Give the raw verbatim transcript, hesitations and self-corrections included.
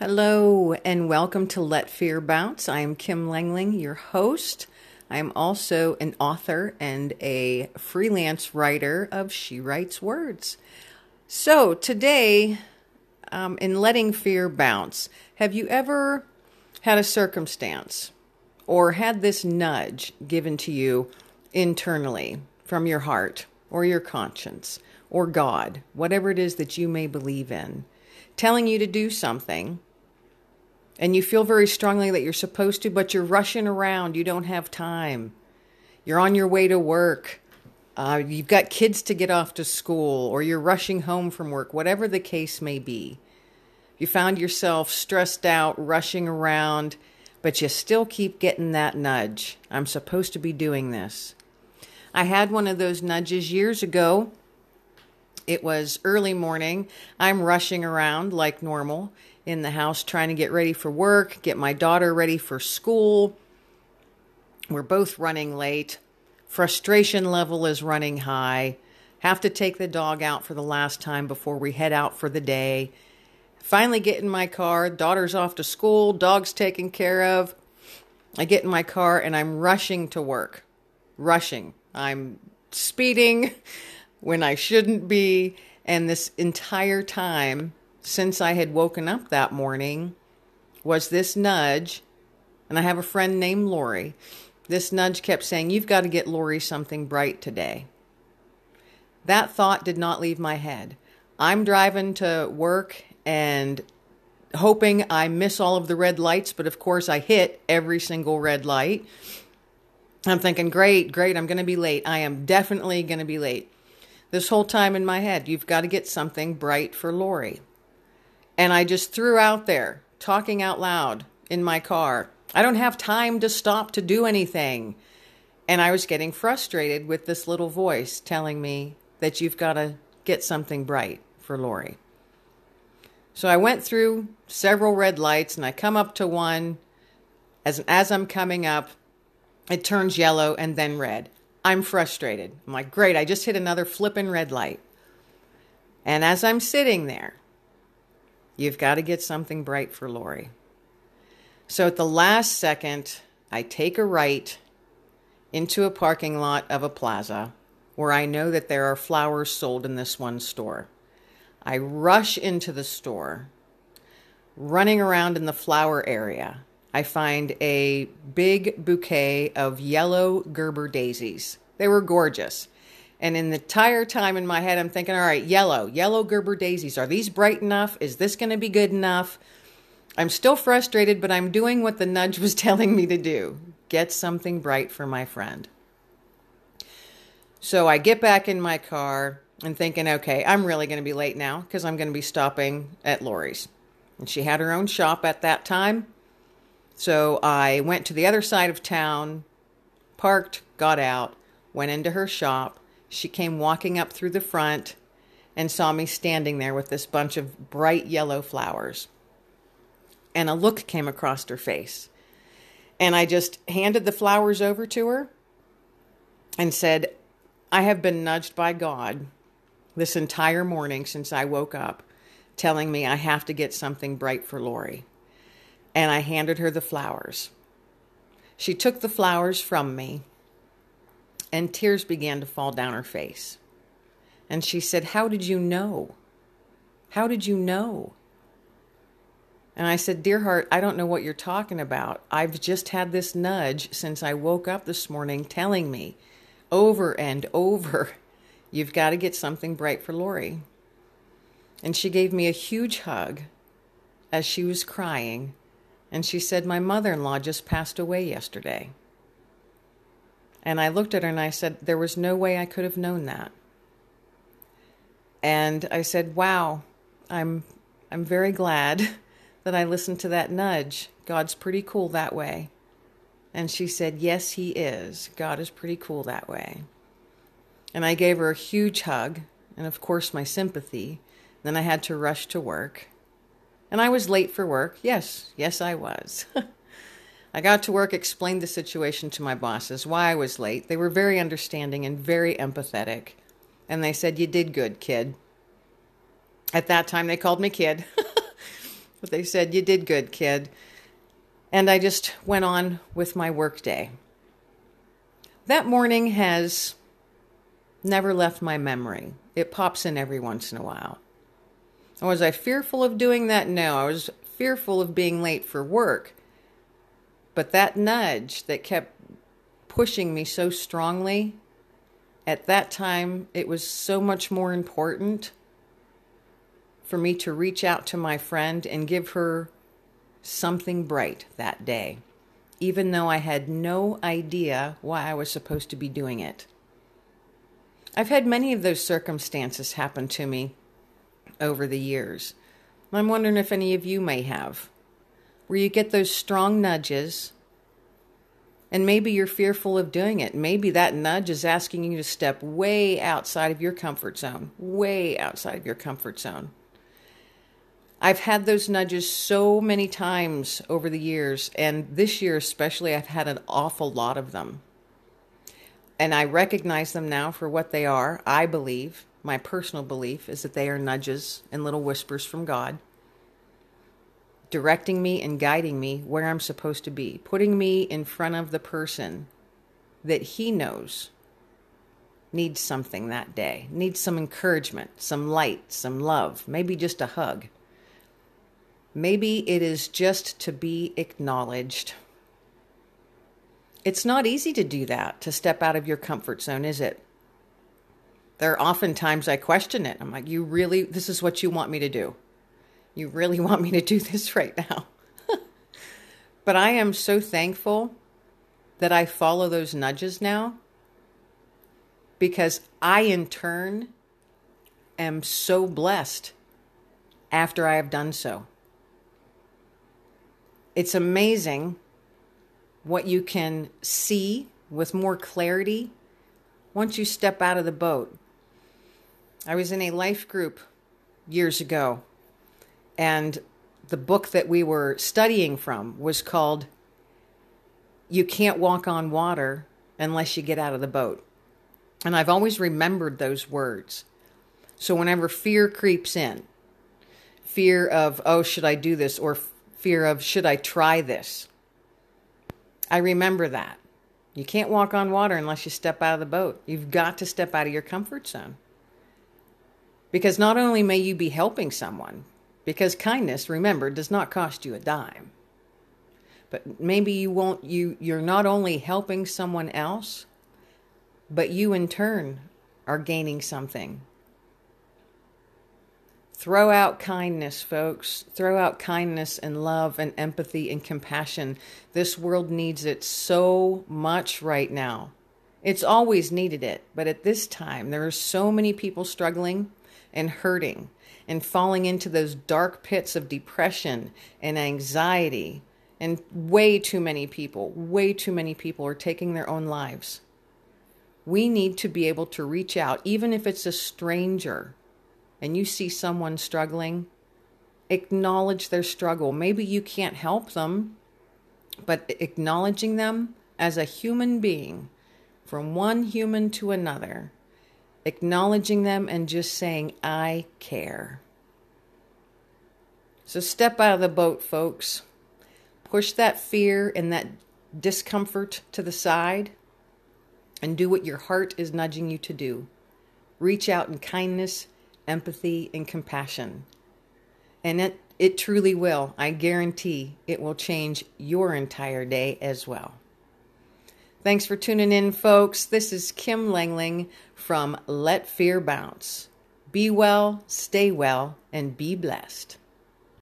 Hello and welcome to Let Fear Bounce. I am Kim Langling, your host. I am also an author and a freelance writer of She Writes Words. So today, um, in letting fear bounce, have you ever had a circumstance or had this nudge given to you internally from your heart or your conscience or God, whatever it is that you may believe in, telling you to do something, and you feel very strongly that you're supposed to, but you're rushing around. You don't have time. You're on your way to work. Uh, you've got kids to get off to school, or you're rushing home from work, whatever the case may be. You found yourself stressed out, rushing around, but you still keep getting that nudge. I'm supposed to be doing this. I had one of those nudges years ago. It was early morning. I'm rushing around like normal in the house trying to get ready for work, get my daughter ready for school. We're both running late. Frustration level is running high. Have to take the dog out for the last time before we head out for the day. Finally get in my car. Daughter's off to school. Dog's taken care of. I get in my car and I'm rushing to work. Rushing. I'm speeding when I shouldn't be, and this entire time since I had woken up that morning was this nudge, and I have a friend named Lori. This nudge kept saying, you've got to get Lori something bright today. That thought did not leave my head. I'm driving to work and hoping I miss all of the red lights, but of course I hit every single red light. I'm thinking, great, great, I'm going to be late. I am definitely going to be late. This whole time in my head, you've got to get something bright for Lori. And I just threw out there, talking out loud in my car, I don't have time to stop to do anything. And I was getting frustrated with this little voice telling me that you've got to get something bright for Lori. So I went through several red lights and I come up to one. As, as I'm coming up, it turns yellow and then red. I'm frustrated. I'm like, great, I just hit another flipping red light. And as I'm sitting there, you've got to get something bright for Lori. So at the last second, I take a right into a parking lot of a plaza where I know that there are flowers sold in this one store. I rush into the store, running around in the flower area. I find a big bouquet of yellow Gerber daisies. They were gorgeous. And in the entire time in my head, I'm thinking, all right, yellow, yellow Gerber daisies. Are these bright enough? Is this going to be good enough? I'm still frustrated, but I'm doing what the nudge was telling me to do. Get something bright for my friend. So I get back in my car and thinking, okay, I'm really going to be late now because I'm going to be stopping at Lori's. And she had her own shop at that time. So I went to the other side of town, parked, got out, went into her shop. She came walking up through the front and saw me standing there with this bunch of bright yellow flowers. And a look came across her face. And I just handed the flowers over to her and said, I have been nudged by God this entire morning since I woke up, telling me I have to get something bright for Lori. And I handed her the flowers. She took the flowers from me, and tears began to fall down her face. And she said, how did you know? How did you know? And I said, dear heart, I don't know what you're talking about. I've just had this nudge since I woke up this morning telling me over and over, you've got to get something bright for Lori. And she gave me a huge hug as she was crying. And she said, my mother-in-law just passed away yesterday. And I looked at her and I said, there was no way I could have known that. And I said, wow, I'm I'm very glad that I listened to that nudge. God's pretty cool that way. And she said, yes, he is. God is pretty cool that way. And I gave her a huge hug and, of course, my sympathy. Then I had to rush to work. And I was late for work. Yes, yes, I was. I got to work, explained the situation to my bosses, why I was late. They were very understanding and very empathetic. And they said, you did good, kid. At that time, they called me kid. But they said, you did good, kid. And I just went on with my work day. That morning has never left my memory. It pops in every once in a while. And was I fearful of doing that? No, I was fearful of being late for work. But that nudge that kept pushing me so strongly, at that time, it was so much more important for me to reach out to my friend and give her something bright that day, even though I had no idea why I was supposed to be doing it. I've had many of those circumstances happen to me over the years. I'm wondering if any of you may have, where you get those strong nudges, and maybe you're fearful of doing it. Maybe that nudge is asking you to step way outside of your comfort zone, way outside of your comfort zone. I've had those nudges so many times over the years, and this year especially, I've had an awful lot of them. And I recognize them now for what they are. I believe, my personal belief, is that they are nudges and little whispers from God, directing me and guiding me where I'm supposed to be, putting me in front of the person that he knows needs something that day, needs some encouragement, some light, some love, maybe just a hug. Maybe it is just to be acknowledged. It's not easy to do that, to step out of your comfort zone, is it? There are often times I question it. I'm like, you really, this is what you want me to do? You really want me to do this right now? But I am so thankful that I follow those nudges now, because I, in turn, am so blessed after I have done so. It's amazing what you can see with more clarity once you step out of the boat. I was in a life group years ago, and the book that we were studying from was called You Can't Walk on Water Unless You Get Out of the Boat. And I've always remembered those words. So whenever fear creeps in, fear of, oh, should I do this? Or fear of, should I try this? I remember that. You can't walk on water unless you step out of the boat. You've got to step out of your comfort zone. Because not only may you be helping someone, because kindness, remember, does not cost you a dime. But maybe you won't, you, you're not only helping someone else, but you in turn are gaining something. Throw out kindness, folks. Throw out kindness and love and empathy and compassion. This world needs it so much right now. It's always needed it, but at this time, there are so many people struggling and hurting and falling into those dark pits of depression and anxiety. And way too many people, way too many people are taking their own lives. We need to be able to reach out, even if it's a stranger, and you see someone struggling, acknowledge their struggle. Maybe you can't help them, but acknowledging them as a human being, from one human to another, acknowledging them and just saying, I care. So step out of the boat, folks. Push that fear and that discomfort to the side and do what your heart is nudging you to do. Reach out in kindness, empathy, and compassion. And it, it truly will. I guarantee it will change your entire day as well. Thanks for tuning in, folks. This is Kim Langling from Let Fear Bounce. Be well, stay well, and be blessed.